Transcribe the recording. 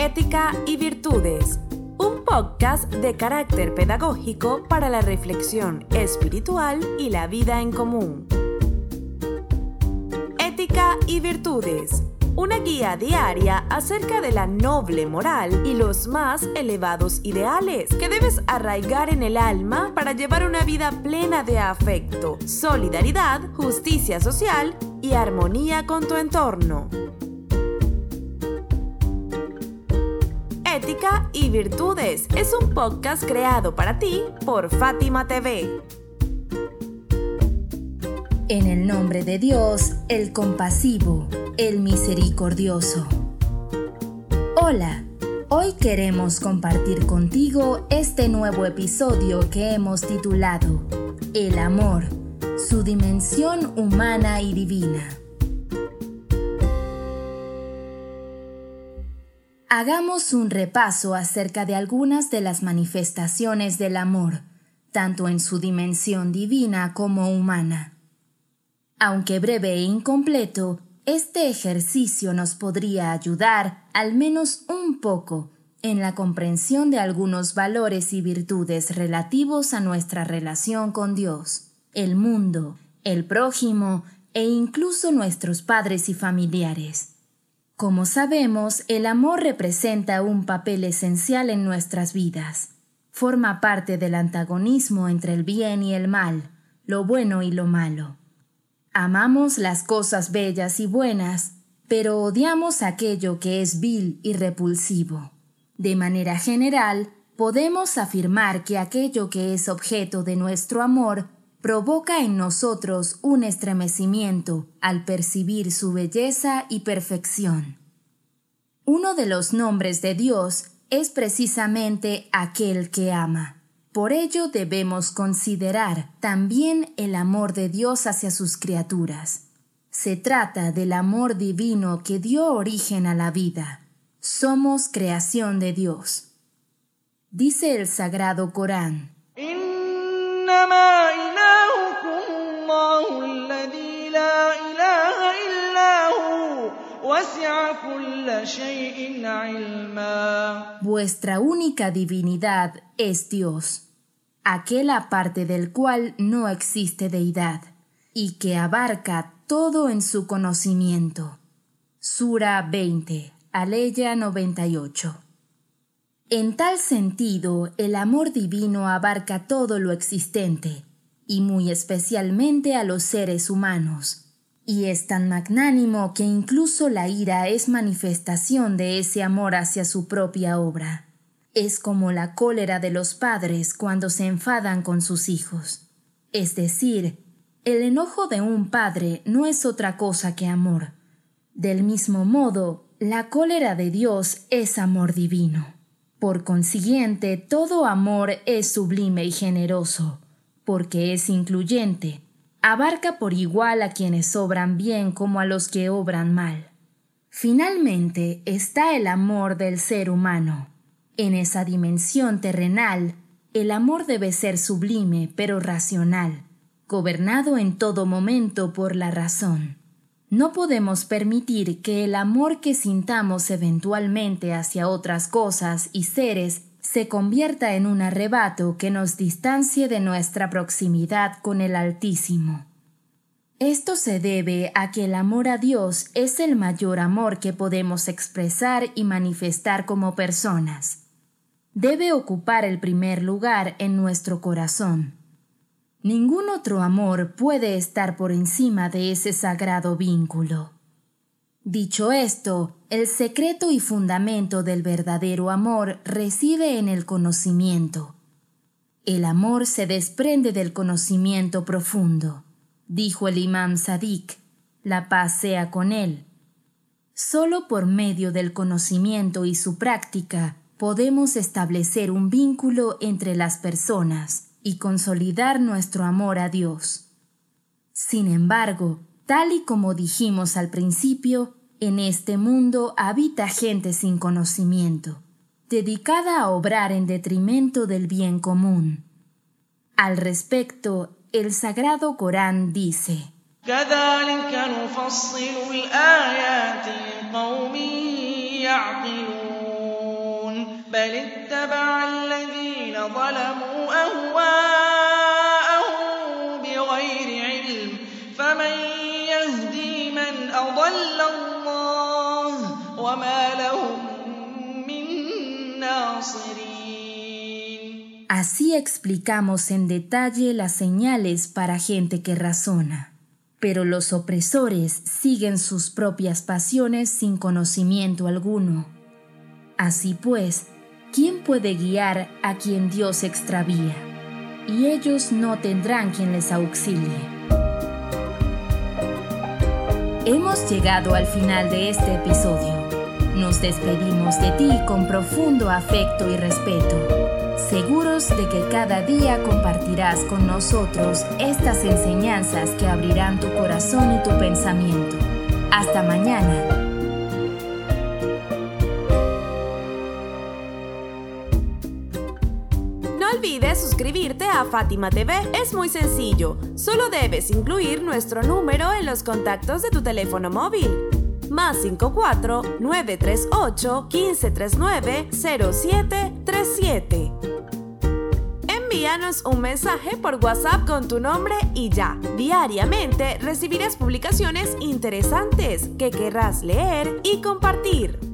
Ética y virtudes, un podcast de carácter pedagógico para la reflexión espiritual y la vida en común. Ética y virtudes, una guía diaria acerca de la noble moral y los más elevados ideales que debes arraigar en el alma para llevar una vida plena de afecto, solidaridad, justicia social y armonía con tu entorno. Ética y virtudes es un podcast creado para ti por Fátima TV. En el nombre de Dios, el compasivo, el misericordioso. Hola, hoy queremos compartir contigo este nuevo episodio que hemos titulado El amor, su dimensión humana y divina. Hagamos un repaso acerca de algunas de las manifestaciones del amor, tanto en su dimensión divina como humana. Aunque breve e incompleto, este ejercicio nos podría ayudar, al menos un poco, en la comprensión de algunos valores y virtudes relativos a nuestra relación con Dios, el mundo, el prójimo e incluso nuestros padres y familiares. Como sabemos, el amor representa un papel esencial en nuestras vidas. Forma parte del antagonismo entre el bien y el mal, lo bueno y lo malo. Amamos las cosas bellas y buenas, pero odiamos aquello que es vil y repulsivo. De manera general, podemos afirmar que aquello que es objeto de nuestro amor provoca en nosotros un estremecimiento al percibir su belleza y perfección. Uno de los nombres de Dios es precisamente aquel que ama. Por ello debemos considerar también el amor de Dios hacia sus criaturas. Se trata del amor divino que dio origen a la vida. Somos creación de Dios. Dice el Sagrado Corán: Vuestra única divinidad es Dios, aquel aparte del cual no existe deidad, y que abarca todo en su conocimiento. Sura 20, Aleya 98. En tal sentido, el amor divino abarca todo lo existente, y muy especialmente a los seres humanos, y es tan magnánimo que incluso la ira es manifestación de ese amor hacia su propia obra. Es como la cólera de los padres cuando se enfadan con sus hijos. Es decir, el enojo de un padre no es otra cosa que amor. Del mismo modo, la cólera de Dios es amor divino. Por consiguiente, todo amor es sublime y generoso, porque es incluyente, abarca por igual a quienes obran bien como a los que obran mal. Finalmente, está el amor del ser humano. En esa dimensión terrenal, el amor debe ser sublime pero racional, gobernado en todo momento por la razón. No podemos permitir que el amor que sintamos eventualmente hacia otras cosas y seres se convierta en un arrebato que nos distancie de nuestra proximidad con el Altísimo. Esto se debe a que el amor a Dios es el mayor amor que podemos expresar y manifestar como personas. Debe ocupar el primer lugar en nuestro corazón. Ningún otro amor puede estar por encima de ese sagrado vínculo. Dicho esto, el secreto y fundamento del verdadero amor reside en el conocimiento. El amor se desprende del conocimiento profundo, dijo el Imam Sadiq, la paz sea con él. Solo por medio del conocimiento y su práctica podemos establecer un vínculo entre las personas y consolidar nuestro amor a Dios. Sin embargo, tal y como dijimos al principio, en este mundo habita gente sin conocimiento, dedicada a obrar en detrimento del bien común. Al respecto, el Sagrado Corán dice: بل اتبع الذين ظلموا أهواءهم بغير علم فمن يهدي من أضل الله وما لهم من ناصرين. Así explicamos en detalle las señales para gente que razona. Pero los opresores siguen sus propias pasiones sin conocimiento alguno. Así pues, ¿quién puede guiar a quien Dios extravía? Y ellos no tendrán quien les auxilie. Hemos llegado al final de este episodio. Nos despedimos de ti con profundo afecto y respeto, seguros de que cada día compartirás con nosotros estas enseñanzas que abrirán tu corazón y tu pensamiento. Hasta mañana. No olvides suscribirte a Fátima TV. Es muy sencillo. Solo debes incluir nuestro número en los contactos de tu teléfono móvil. Más 54-938-1539-0737. Envíanos un mensaje por WhatsApp con tu nombre y ya. Diariamente recibirás publicaciones interesantes que querrás leer y compartir.